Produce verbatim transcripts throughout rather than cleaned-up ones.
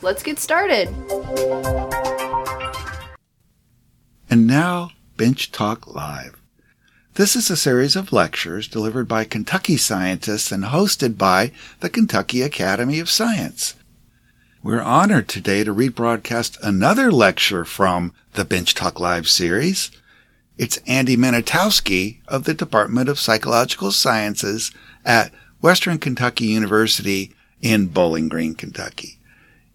let's get started. And now, Bench Talk Live. This is a series of lectures delivered by Kentucky scientists and hosted by the Kentucky Academy of Science. We're honored today to rebroadcast another lecture from the Bench Talk Live series. It's Andy Mienaltowski of the Department of Psychological Sciences at Western Kentucky University in Bowling Green, Kentucky.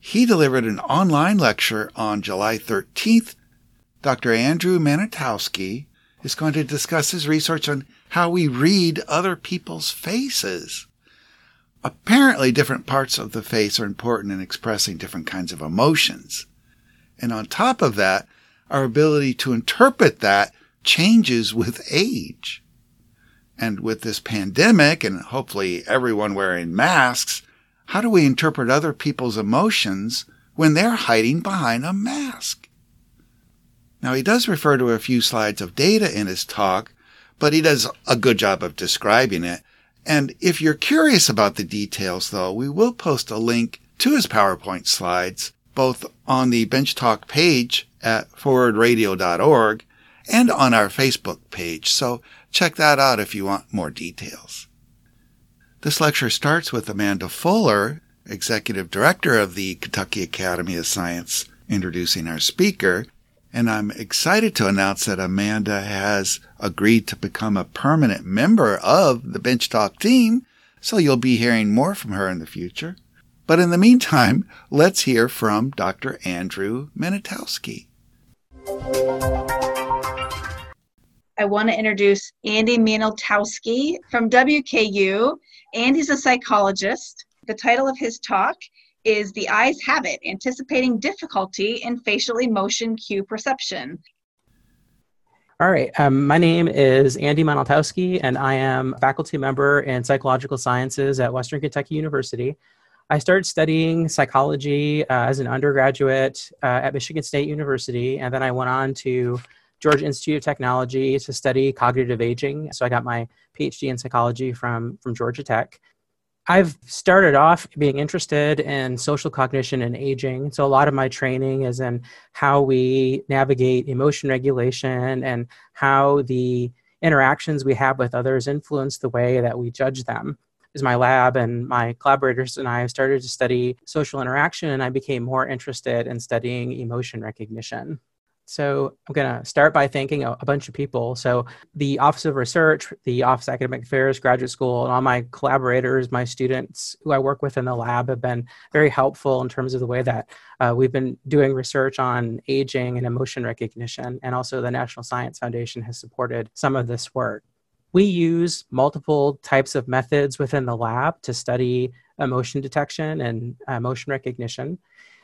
He delivered an online lecture on July thirteenth. Doctor Andrew Mienaltowski is going to discuss his research on how we read other people's faces. Apparently, different parts of the face are important in expressing different kinds of emotions. And on top of that, our ability to interpret that changes with age. And with this pandemic and hopefully everyone wearing masks, how do we interpret other people's emotions when they're hiding behind a mask? Now, he does refer to a few slides of data in his talk, but he does a good job of describing it. And if you're curious about the details, though, we will post a link to his PowerPoint slides, both on the Bench Talk page at forward radio dot org and on our Facebook page. So check that out if you want more details. This lecture starts with Amanda Fuller, Executive Director of the Kentucky Academy of Science, introducing our speaker. And I'm excited to announce that Amanda has agreed to become a permanent member of the Bench Talk team, so you'll be hearing more from her in the future. But in the meantime, let's hear from Doctor Andrew Mienaltowski. I want to introduce Andy Mienaltowski from W K U. Andy's a psychologist. The title of his talk is The Eyes Have It, Anticipating Difficulty in Facial Emotion Cue Perception. All right, um, my name is Andy Mienaltowski, and I am a faculty member in psychological sciences at Western Kentucky University. I started studying psychology uh, as an undergraduate uh, at Michigan State University, and then I went on to Georgia Institute of Technology to study cognitive aging. So I got my P H D in psychology from, from Georgia Tech. I've started off being interested in social cognition and aging. So a lot of my training is in how we navigate emotion regulation and how the interactions we have with others influence the way that we judge them. As my lab and my collaborators and I have started to study social interaction, and I became more interested in studying emotion recognition. So I'm going to start by thanking a, a bunch of people. So the Office of Research, the Office of Academic Affairs, Graduate School, and all my collaborators, my students who I work with in the lab have been very helpful in terms of the way that uh, we've been doing research on aging and emotion recognition. And also the National Science Foundation has supported some of this work. We use multiple types of methods within the lab to study emotion detection and emotion recognition.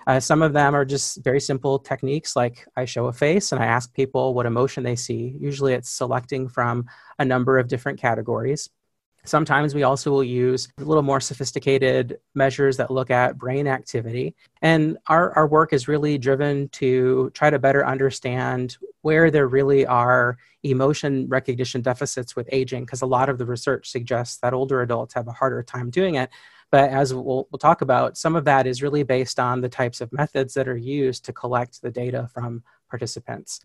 Uh, some of them are just very simple techniques, like I show a face and I ask people what emotion they see. Usually it's selecting from a number of different categories. Sometimes we also will use a little more sophisticated measures that look at brain activity. And our, our work is really driven to try to better understand where there really are emotion recognition deficits with aging, because a lot of the research suggests that older adults have a harder time doing it. But as we'll, we'll talk about, some of that is really based on the types of methods that are used to collect the data from participants.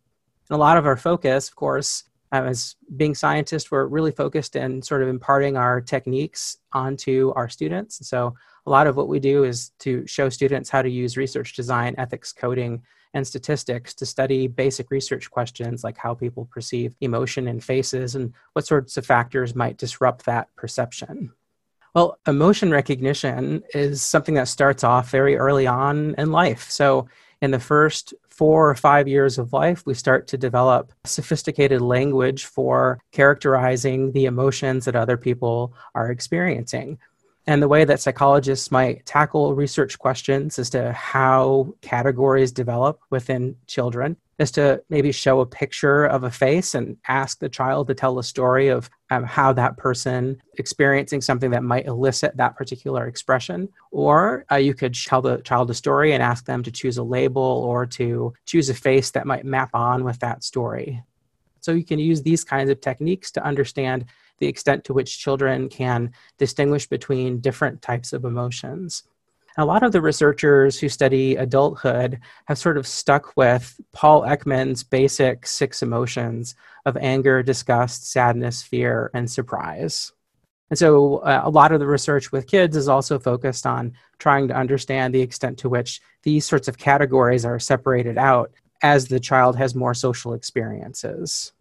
And a lot of our focus, of course, um, as being scientists, we're really focused in sort of imparting our techniques onto our students. And so a lot of what we do is to show students how to use research design, ethics, coding, and statistics to study basic research questions like how people perceive emotion in faces and what sorts of factors might disrupt that perception. Well, emotion recognition is something that starts off very early on in life. So in the first four or five years of life, we start to develop sophisticated language for characterizing the emotions that other people are experiencing. And the way that psychologists might tackle research questions as to how categories develop within children is to maybe show a picture of a face and ask the child to tell a story of um, how that person experiencing something that might elicit that particular expression. Or uh, you could tell the child a story and ask them to choose a label or to choose a face that might map on with that story. So you can use these kinds of techniques to understand the extent to which children can distinguish between different types of emotions. A lot of the researchers who study adulthood have sort of stuck with Paul Ekman's basic six emotions of anger, disgust, sadness, fear, and surprise. And so uh, a lot of the research with kids is also focused on trying to understand the extent to which these sorts of categories are separated out as the child has more social experiences.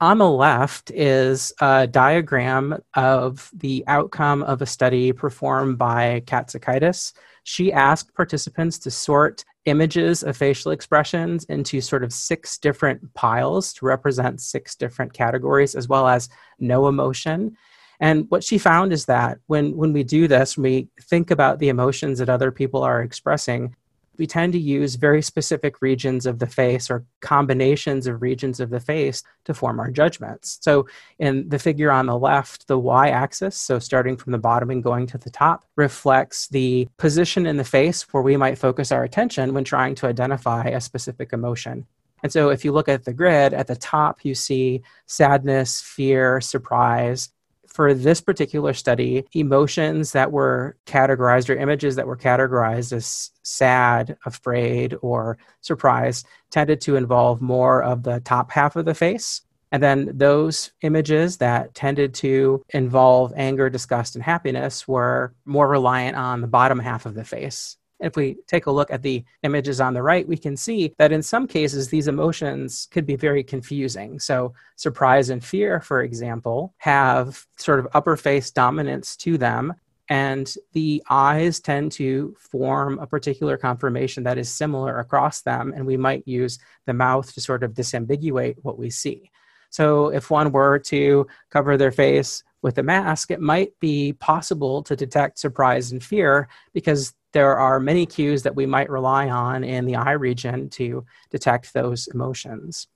On the left is a diagram of the outcome of a study performed by Katsychitis. She asked participants to sort images of facial expressions into sort of six different piles to represent six different categories, as well as no emotion. And what she found is that when, when we do this, when we think about the emotions that other people are expressing, we tend to use very specific regions of the face or combinations of regions of the face to form our judgments. So in the figure on the left, the y-axis, so starting from the bottom and going to the top, reflects the position in the face where we might focus our attention when trying to identify a specific emotion. And so if you look at the grid, at the top, you see sadness, fear, surprise. For this particular study, emotions that were categorized or images that were categorized as sad, afraid, or surprised tended to involve more of the top half of the face. And then those images that tended to involve anger, disgust, and happiness were more reliant on the bottom half of the face. If we take a look at the images on the right, we can see that in some cases, these emotions could be very confusing. So surprise and fear, for example, have sort of upper face dominance to them. And the eyes tend to form a particular conformation that is similar across them. And we might use the mouth to sort of disambiguate what we see. So if one were to cover their face with a mask, it might be possible to detect surprise and fear because there are many cues that we might rely on in the eye region to detect those emotions.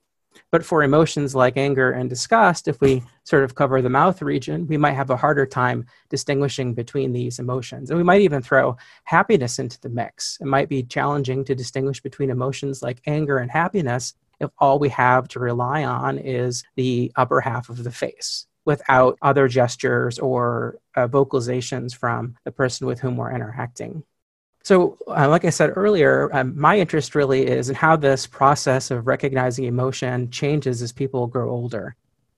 But for emotions like anger and disgust, if we sort of cover the mouth region, we might have a harder time distinguishing between these emotions. And we might even throw happiness into the mix. It might be challenging to distinguish between emotions like anger and happiness if all we have to rely on is the upper half of the face, without other gestures or uh, vocalizations from the person with whom we're interacting. So uh, like I said earlier, um, my interest really is in how this process of recognizing emotion changes as people grow older.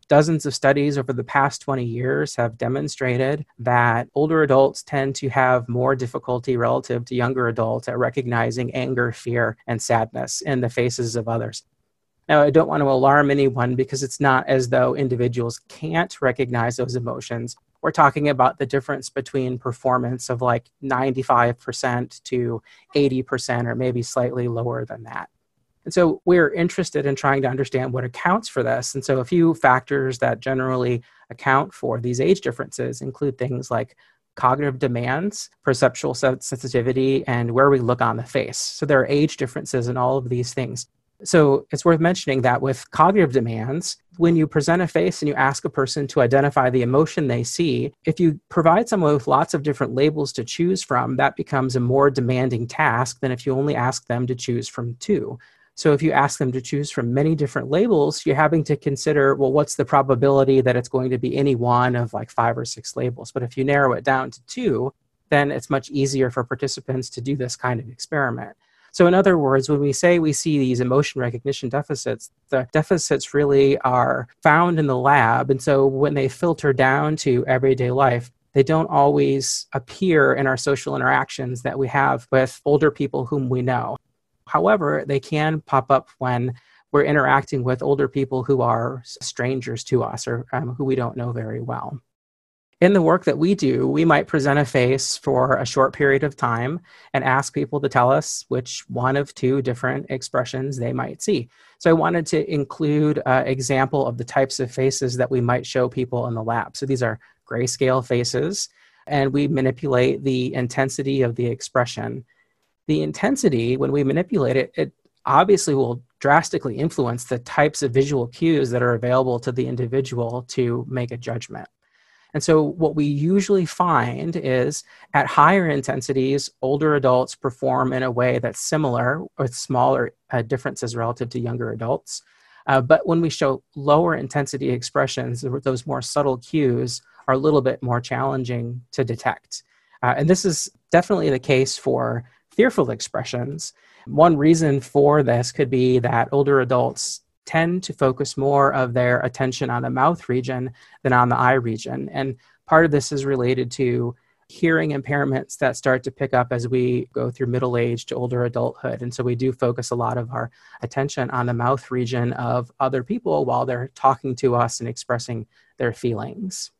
Dozens of studies over the past twenty years have demonstrated that older adults tend to have more difficulty relative to younger adults at recognizing anger, fear, and sadness in the faces of others. Now, I don't want to alarm anyone because it's not as though individuals can't recognize those emotions. We're talking about the difference between performance of like ninety-five percent to eighty percent or maybe slightly lower than that. And so we're interested in trying to understand what accounts for this. And so a few factors that generally account for these age differences include things like cognitive demands, perceptual sensitivity, and where we look on the face. So there are age differences in all of these things. So it's worth mentioning that with cognitive demands, when you present a face and you ask a person to identify the emotion they see, if you provide someone with lots of different labels to choose from, that becomes a more demanding task than if you only ask them to choose from two. So if you ask them to choose from many different labels, you're having to consider, well, what's the probability that it's going to be any one of like five or six labels? But if you narrow it down to two, then it's much easier for participants to do this kind of experiment. So in other words, when we say we see these emotion recognition deficits, the deficits really are found in the lab. And so when they filter down to everyday life, they don't always appear in our social interactions that we have with older people whom we know. However, they can pop up when we're interacting with older people who are strangers to us or um, who we don't know very well. In the work that we do, we might present a face for a short period of time and ask people to tell us which one of two different expressions they might see. So I wanted to include an example of the types of faces that we might show people in the lab. So these are grayscale faces. and we manipulate the intensity of the expression. The intensity, when we manipulate it, it obviously will drastically influence the types of visual cues that are available to the individual to make a judgment. And so what we usually find is at higher intensities, older adults perform in a way that's similar with smaller uh, differences relative to younger adults. Uh, but when we show lower intensity expressions, those more subtle cues are a little bit more challenging to detect. Uh, and this is definitely the case for fearful expressions. One reason for this could be that older adults tend to focus more of their attention on the mouth region than on the eye region. And part of this is related to hearing impairments that start to pick up as we go through middle age to older adulthood. And so we do focus a lot of our attention on the mouth region of other people while they're talking to us and expressing their feelings.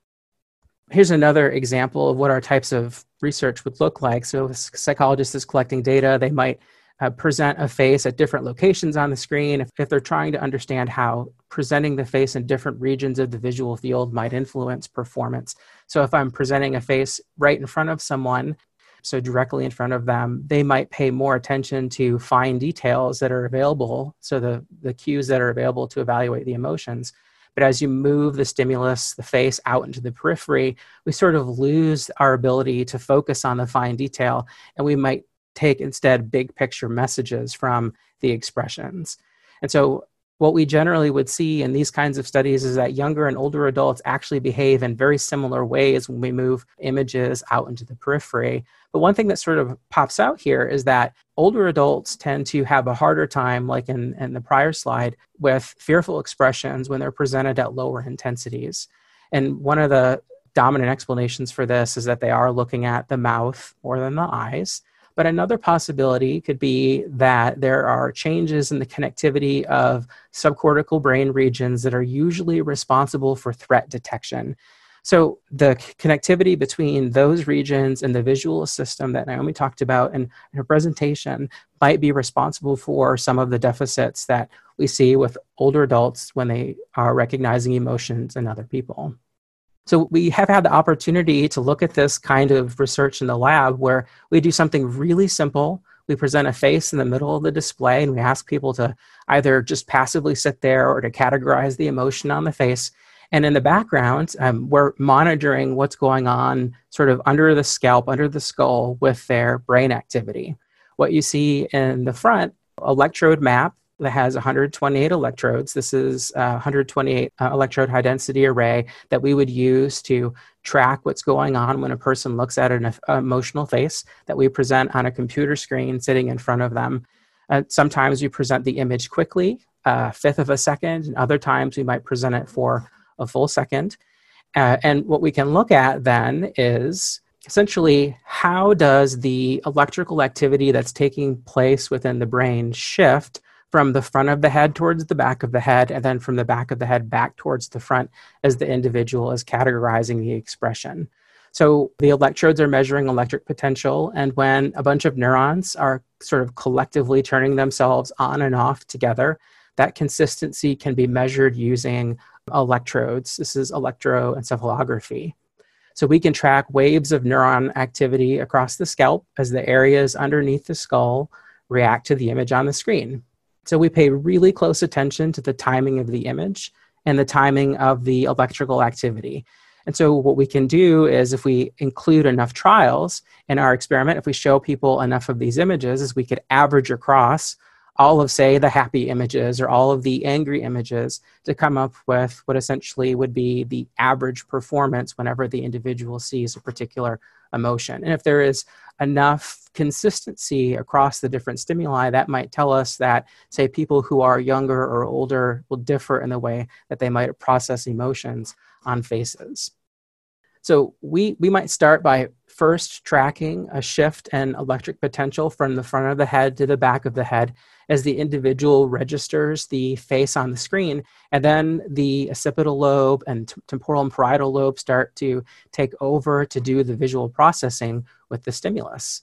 Here's another example of what our types of research would look like. So if a psychologist is collecting data, they might Uh, present a face at different locations on the screen if, if they're trying to understand how presenting the face in different regions of the visual field might influence performance. So if I'm presenting a face right in front of someone, so directly in front of them, they might pay more attention to fine details that are available, so the, the cues that are available to evaluate the emotions. But as you move the stimulus, the face, out into the periphery, we sort of lose our ability to focus on the fine detail, and we might take instead big picture messages from the expressions. And so what we generally would see in these kinds of studies is that younger and older adults actually behave in very similar ways when we move images out into the periphery. But one thing that sort of pops out here is that older adults tend to have a harder time, like in, in the prior slide, with fearful expressions when they're presented at lower intensities. And one of the dominant explanations for this is that they are looking at the mouth more than the eyes. But another possibility could be that there are changes in the connectivity of subcortical brain regions that are usually responsible for threat detection. So the connectivity between those regions and the visual system that Naomi talked about in, in her presentation might be responsible for some of the deficits that we see with older adults when they are recognizing emotions in other people. So we have had the opportunity to look at this kind of research in the lab where we do something really simple. We present a face in the middle of the display and we ask people to either just passively sit there or to categorize the emotion on the face. And in the background, um, we're monitoring what's going on sort of under the scalp, under the skull with their brain activity. What you see in the front, electrode map that has one hundred twenty-eight electrodes. This is a one hundred twenty-eight uh, electrode high density array that we would use to track what's going on when a person looks at an uh, emotional face that we present on a computer screen sitting in front of them. Uh, sometimes we present the image quickly, a fifth of a second, and other times we might present it for a full second. Uh, and what we can look at then is essentially, how does the electrical activity that's taking place within the brain shift from the front of the head towards the back of the head, and then from the back of the head back towards the front as the individual is categorizing the expression. So the electrodes are measuring electric potential, and when a bunch of neurons are sort of collectively turning themselves on and off together, that consistency can be measured using electrodes. This is electroencephalography. So we can track waves of neuron activity across the scalp as the areas underneath the skull react to the image on the screen. So we pay really close attention to the timing of the image and the timing of the electrical activity. And so what we can do is, if we include enough trials in our experiment, if we show people enough of these images, is we could average across all of, say, the happy images or all of the angry images to come up with what essentially would be the average performance whenever the individual sees a particular emotion. And if there is enough consistency across the different stimuli, that might tell us that, say, people who are younger or older will differ in the way that they might process emotions on faces. So we, we might start by first tracking a shift in electric potential from the front of the head to the back of the head as the individual registers the face on the screen. And then the occipital lobe and t- temporal and parietal lobe start to take over to do the visual processing with the stimulus.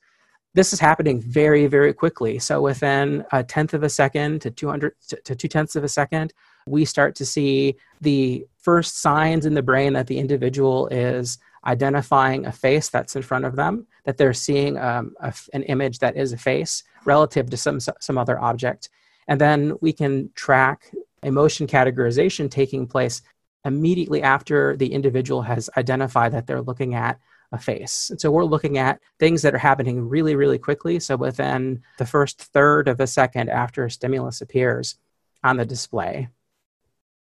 This is happening very, very quickly. So within a tenth of a second to two hundred to, to two tenths of a second, we start to see the first signs in the brain that the individual is identifying a face that's in front of them, that they're seeing um, a, an image that is a face relative to some, some other object. And then we can track emotion categorization taking place immediately after the individual has identified that they're looking at a face. And so we're looking at things that are happening really, really quickly. So within the first third of a second after a stimulus appears on the display.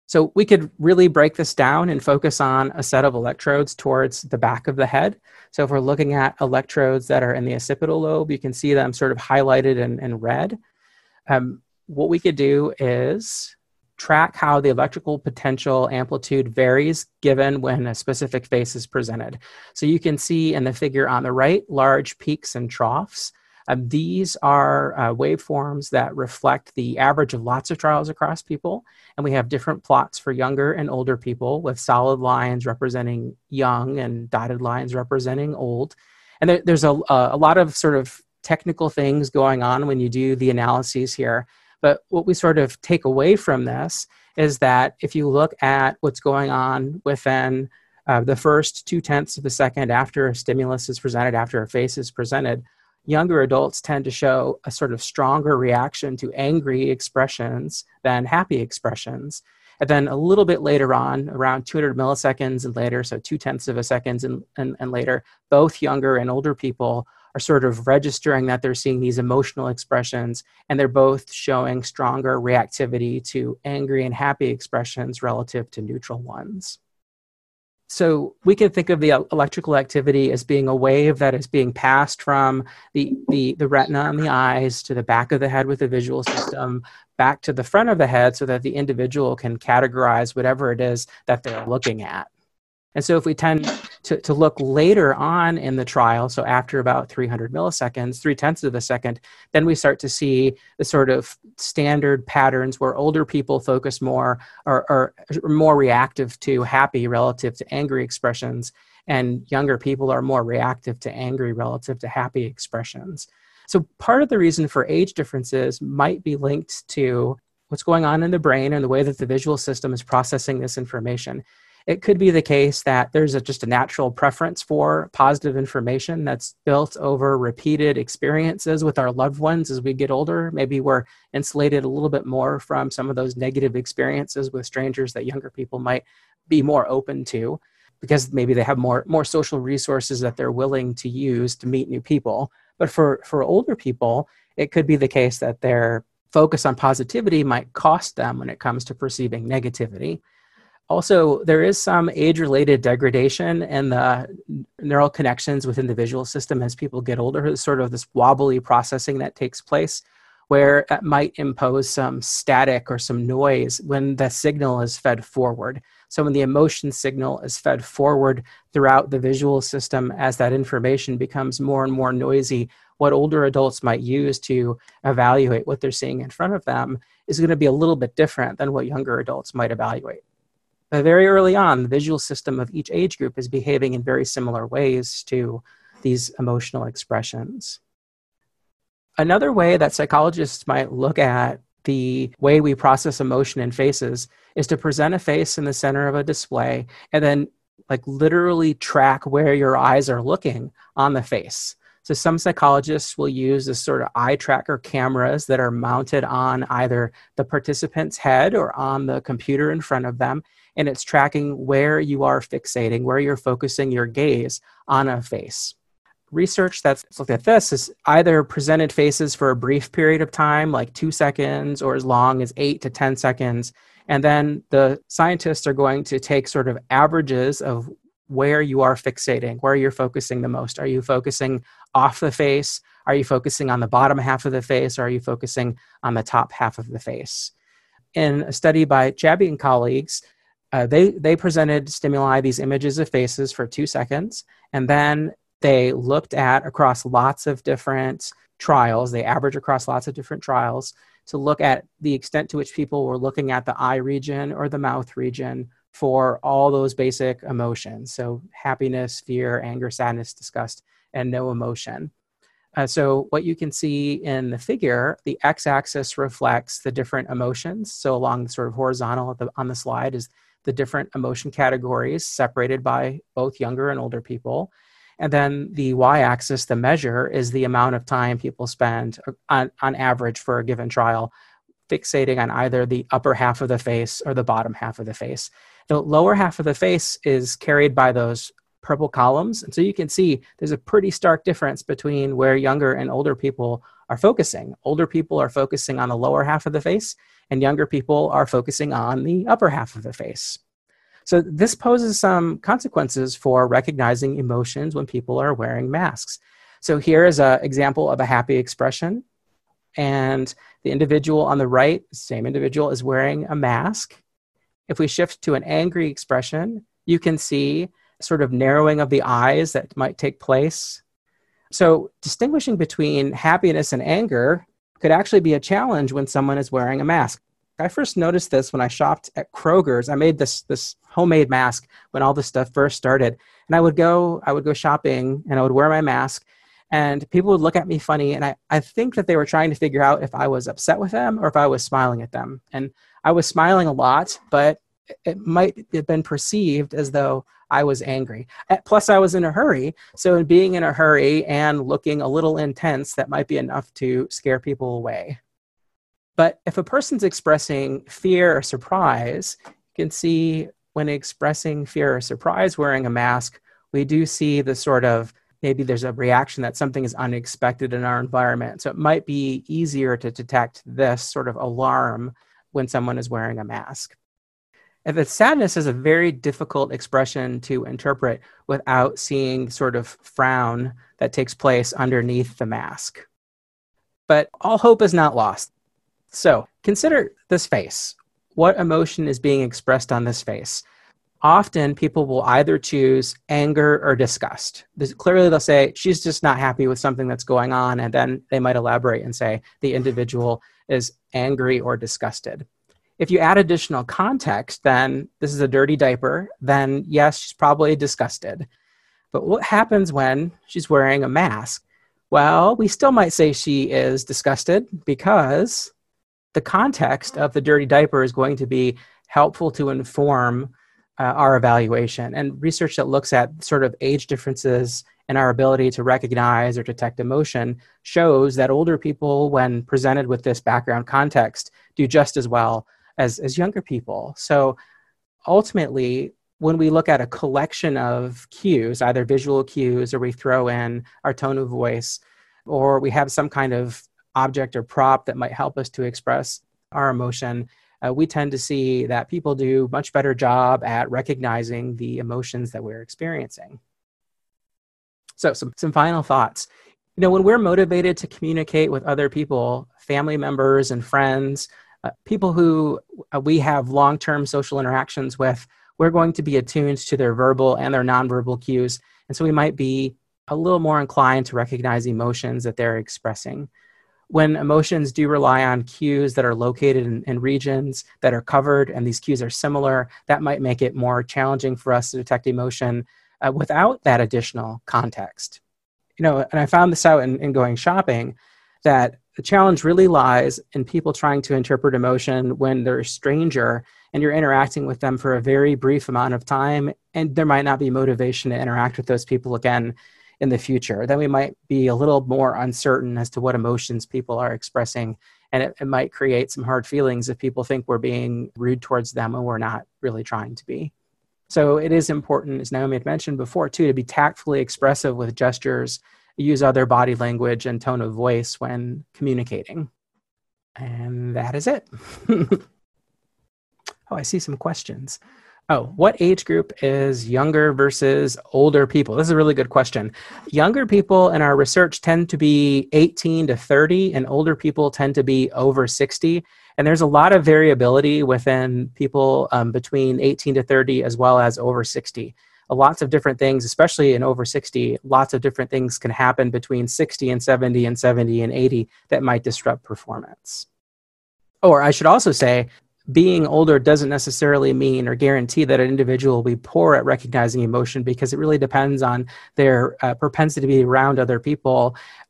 So we could really break this down and focus on a set of electrodes towards the back of the head. So if we're looking at electrodes that are in the occipital lobe, you can see them sort of highlighted in, in red. Um, what we could do is track how the electrical potential amplitude varies given when a specific face is presented. So you can see in the figure on the right, large peaks and troughs. Uh, these are uh, waveforms that reflect the average of lots of trials across people. And we have different plots for younger and older people with solid lines representing young and dotted lines representing old. And there, there's a, a lot of sort of technical things going on when you do the analyses here. But what we sort of take away from this is that if you look at what's going on within uh, the first two-tenths of a second after a stimulus is presented, after a face is presented, younger adults tend to show a sort of stronger reaction to angry expressions than happy expressions. And then a little bit later on, around two hundred milliseconds and later, so two-tenths of a second and, and, and later, both younger and older people are sort of registering that they're seeing these emotional expressions, and they're both showing stronger reactivity to angry and happy expressions relative to neutral ones. So we can think of the electrical activity as being a wave that is being passed from the, the, the retina and the eyes to the back of the head with the visual system, back to the front of the head so that the individual can categorize whatever it is that they're looking at. And so if we tend to, to look later on in the trial, so after about three hundred milliseconds, three-tenths of a second, then we start to see the sort of standard patterns where older people focus more or are more reactive to happy relative to angry expressions, and younger people are more reactive to angry relative to happy expressions. So part of the reason for age differences might be linked to what's going on in the brain and the way that the visual system is processing this information. It could be the case that there's a, just a natural preference for positive information that's built over repeated experiences with our loved ones as we get older. Maybe we're insulated a little bit more from some of those negative experiences with strangers that younger people might be more open to because maybe they have more, more social resources that they're willing to use to meet new people. But for, for older people, it could be the case that their focus on positivity might cost them when it comes to perceiving negativity. Also, there is some age-related degradation in the neural connections within the visual system as people get older. There's sort of this wobbly processing that takes place where that might impose some static or some noise when the signal is fed forward. So when the emotion signal is fed forward throughout the visual system as that information becomes more and more noisy, what older adults might use to evaluate what they're seeing in front of them is going to be a little bit different than what younger adults might evaluate. But very early on, the visual system of each age group is behaving in very similar ways to these emotional expressions. Another way that psychologists might look at the way we process emotion in faces is to present a face in the center of a display and then like literally track where your eyes are looking on the face. So some psychologists will use this sort of eye tracker cameras that are mounted on either the participant's head or on the computer in front of them, and it's tracking where you are fixating, where you're focusing your gaze on a face. Research that's looked at this is either presented faces for a brief period of time, like two seconds or as long as eight to ten seconds, and then the scientists are going to take sort of averages of where you are fixating, where you're focusing the most. Are you focusing off the face? Are you focusing on the bottom half of the face? Or are you focusing on the top half of the face? In a study by Jabby and colleagues, uh, they, they presented stimuli, these images of faces for two seconds, and then they looked at across lots of different trials, they average across lots of different trials to look at the extent to which people were looking at the eye region or the mouth region for all those basic emotions. So happiness, fear, anger, sadness, disgust, and no emotion. Uh, so what you can see in the figure, the x-axis reflects the different emotions. So along the sort of horizontal at the, on the slide is the different emotion categories separated by both younger and older people. And then the y-axis, the measure, is the amount of time people spend on, on average for a given trial, fixating on either the upper half of the face or the bottom half of the face. The lower half of the face is carried by those purple columns. And so you can see there's a pretty stark difference between where younger and older people are focusing. Older people are focusing on the lower half of the face, and younger people are focusing on the upper half of the face. So this poses some consequences for recognizing emotions when people are wearing masks. So here is an example of a happy expression. And the individual on the right, same individual, is wearing a mask. If we shift to an angry expression, you can see sort of narrowing of the eyes that might take place. So distinguishing between happiness and anger could actually be a challenge when someone is wearing a mask. I first noticed this when I shopped at Kroger's. I made this this homemade mask when all this stuff first started. And I would go, I would go shopping and I would wear my mask and people would look at me funny. And I, I think that they were trying to figure out if I was upset with them or if I was smiling at them. And I was smiling a lot, but it might have been perceived as though I was angry. Plus I was in a hurry. So being in a hurry and looking a little intense, that might be enough to scare people away. But if a person's expressing fear or surprise, you can see when expressing fear or surprise wearing a mask, we do see the sort of, maybe there's a reaction that something is unexpected in our environment. So it might be easier to detect this sort of alarm when someone is wearing a mask. And that sadness is a very difficult expression to interpret without seeing sort of frown that takes place underneath the mask. But all hope is not lost. So consider this face. What emotion is being expressed on this face? Often people will either choose anger or disgust. This, clearly they'll say, she's just not happy with something that's going on. And then they might elaborate and say the individual is angry or disgusted. If you add additional context, then this is a dirty diaper, then yes, she's probably disgusted. But what happens when she's wearing a mask? Well, we still might say she is disgusted because the context of the dirty diaper is going to be helpful to inform uh, our evaluation. And research that looks at sort of age differences and our ability to recognize or detect emotion shows that older people, when presented with this background context, do just as well As, as younger people. So ultimately, when we look at a collection of cues, either visual cues or we throw in our tone of voice, or we have some kind of object or prop that might help us to express our emotion, uh, we tend to see that people do a much better job at recognizing the emotions that we're experiencing. So some, some final thoughts. You know, when we're motivated to communicate with other people, family members and friends, Uh, people who uh, we have long-term social interactions with, we're going to be attuned to their verbal and their nonverbal cues. And so we might be a little more inclined to recognize emotions that they're expressing. When emotions do rely on cues that are located in, in regions that are covered and these cues are similar, that might make it more challenging for us to detect emotion uh, without that additional context. You know, and I found this out in, in going shopping, that the challenge really lies in people trying to interpret emotion when they're a stranger and you're interacting with them for a very brief amount of time, and there might not be motivation to interact with those people again in the future. Then we might be a little more uncertain as to what emotions people are expressing, and it, it might create some hard feelings if people think we're being rude towards them when we're not really trying to be. So it is important, as Naomi had mentioned before too, to be tactfully expressive with gestures, use other body language and tone of voice when communicating. And that is it. Oh, I see some questions. Oh, what age group is younger versus older people? This is a really good question. Younger people in our research tend to be eighteen to thirty, and older people tend to be over sixty. And there's a lot of variability within people um, between eighteen to thirty as well as over sixty. Lots of different things, especially in over sixty, lots of different things can happen between sixty and seventy and seventy and eighty that might disrupt performance. Or I should also say, being older doesn't necessarily mean or guarantee that an individual will be poor at recognizing emotion, because it really depends on their uh, propensity to be around other people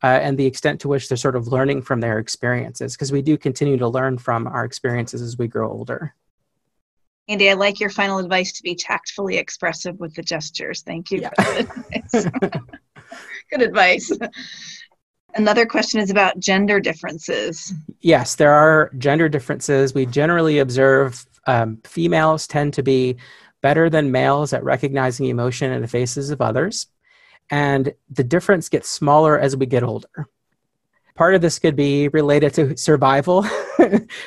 uh, and the extent to which they're sort of learning from their experiences, because we do continue to learn from our experiences as we grow older. Andy, I like your final advice to be tactfully expressive with the gestures. Thank you. Yeah. For that. Good advice. Another question is about gender differences. Yes, there are gender differences. We generally observe um, females tend to be better than males at recognizing emotion in the faces of others. And the difference gets smaller as we get older. Part of this could be related to survival,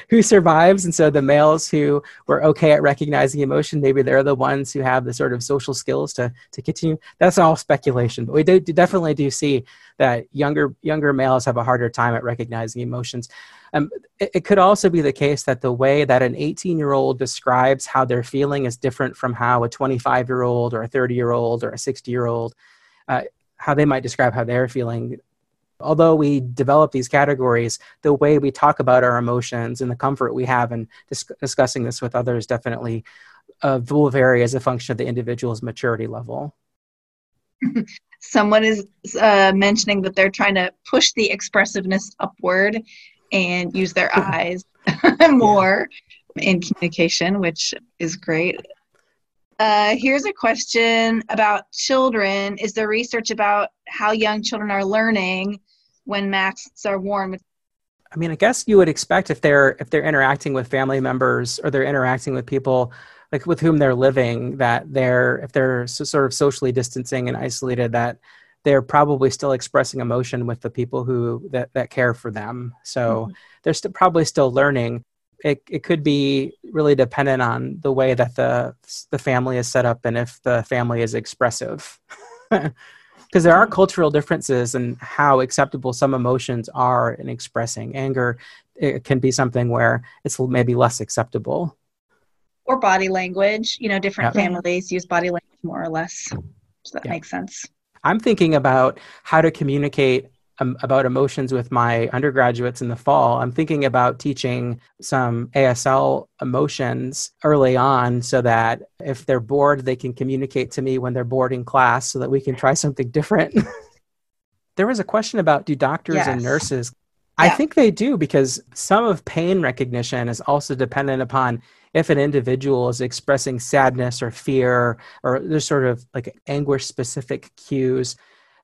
who survives. And so the males who were okay at recognizing emotion, maybe they're the ones who have the sort of social skills to, to continue. That's all speculation, but we do, definitely do see that younger younger males have a harder time at recognizing emotions. Um, it, it could also be the case that the way that an eighteen-year-old describes how they're feeling is different from how a twenty-five-year-old or a thirty-year-old or a sixty-year-old, uh, how they might describe how they're feeling. Although we develop these categories, the way we talk about our emotions and the comfort we have in dis- discussing this with others definitely uh, will vary as a function of the individual's maturity level. Someone is uh, mentioning that they're trying to push the expressiveness upward and use their eyes more yeah. in communication, which is great. Uh, here's a question about children. Is there research about how young children are learning when masks are worn? I mean, I guess you would expect if they're if they're interacting with family members or they're interacting with people like with whom they're living, that they're if they're so, sort of socially distancing and isolated, that they're probably still expressing emotion with the people who that, that care for them. So mm-hmm. they're st- probably still learning. It it could be really dependent on the way that the the family is set up and if the family is expressive. Because there are cultural differences in how acceptable some emotions are in expressing. Anger, it can be something where it's maybe less acceptable. Or body language. You know, different yep. families use body language more or less. Does that yep. make sense? I'm thinking about how to communicate Um, about emotions with my undergraduates in the fall. I'm thinking about teaching some A S L emotions early on so that if they're bored, they can communicate to me when they're bored in class so that we can try something different. There was a question about do doctors yes. and nurses. Yeah. I think they do because some of pain recognition is also dependent upon if an individual is expressing sadness or fear or there's sort of like anguish specific cues.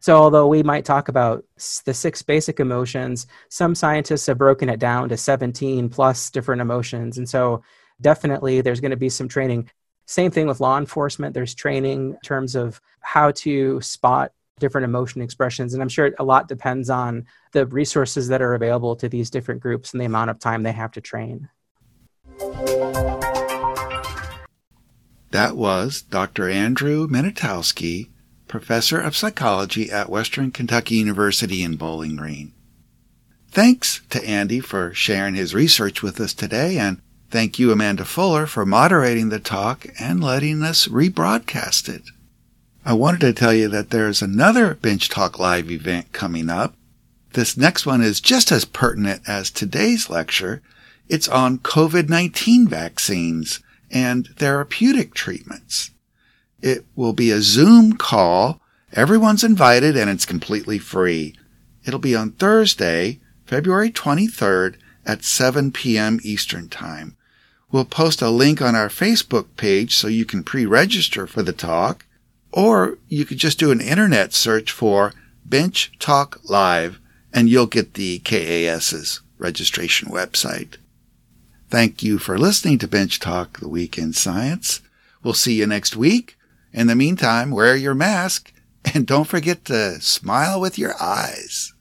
So although we might talk about the six basic emotions, some scientists have broken it down to seventeen plus different emotions. And so definitely there's going to be some training. Same thing with law enforcement. There's training in terms of how to spot different emotion expressions. And I'm sure a lot depends on the resources that are available to these different groups and the amount of time they have to train. That was Doctor Andrew Mienaltowski, Professor of Psychology at Western Kentucky University in Bowling Green. Thanks to Andy for sharing his research with us today, and thank you, Amanda Fuller, for moderating the talk and letting us rebroadcast it. I wanted to tell you that there's another Bench Talk Live event coming up. This next one is just as pertinent as today's lecture. It's on covid nineteen vaccines and therapeutic treatments. It will be a Zoom call. Everyone's invited and it's completely free. It'll be on Thursday, February twenty-third at seven p.m. Eastern Time. We'll post a link on our Facebook page so you can pre-register for the talk, or you could just do an internet search for Bench Talk Live and you'll get the KAS's registration website. Thank you for listening to Bench Talk, the Week in Science. We'll see you next week. In the meantime, wear your mask and don't forget to smile with your eyes.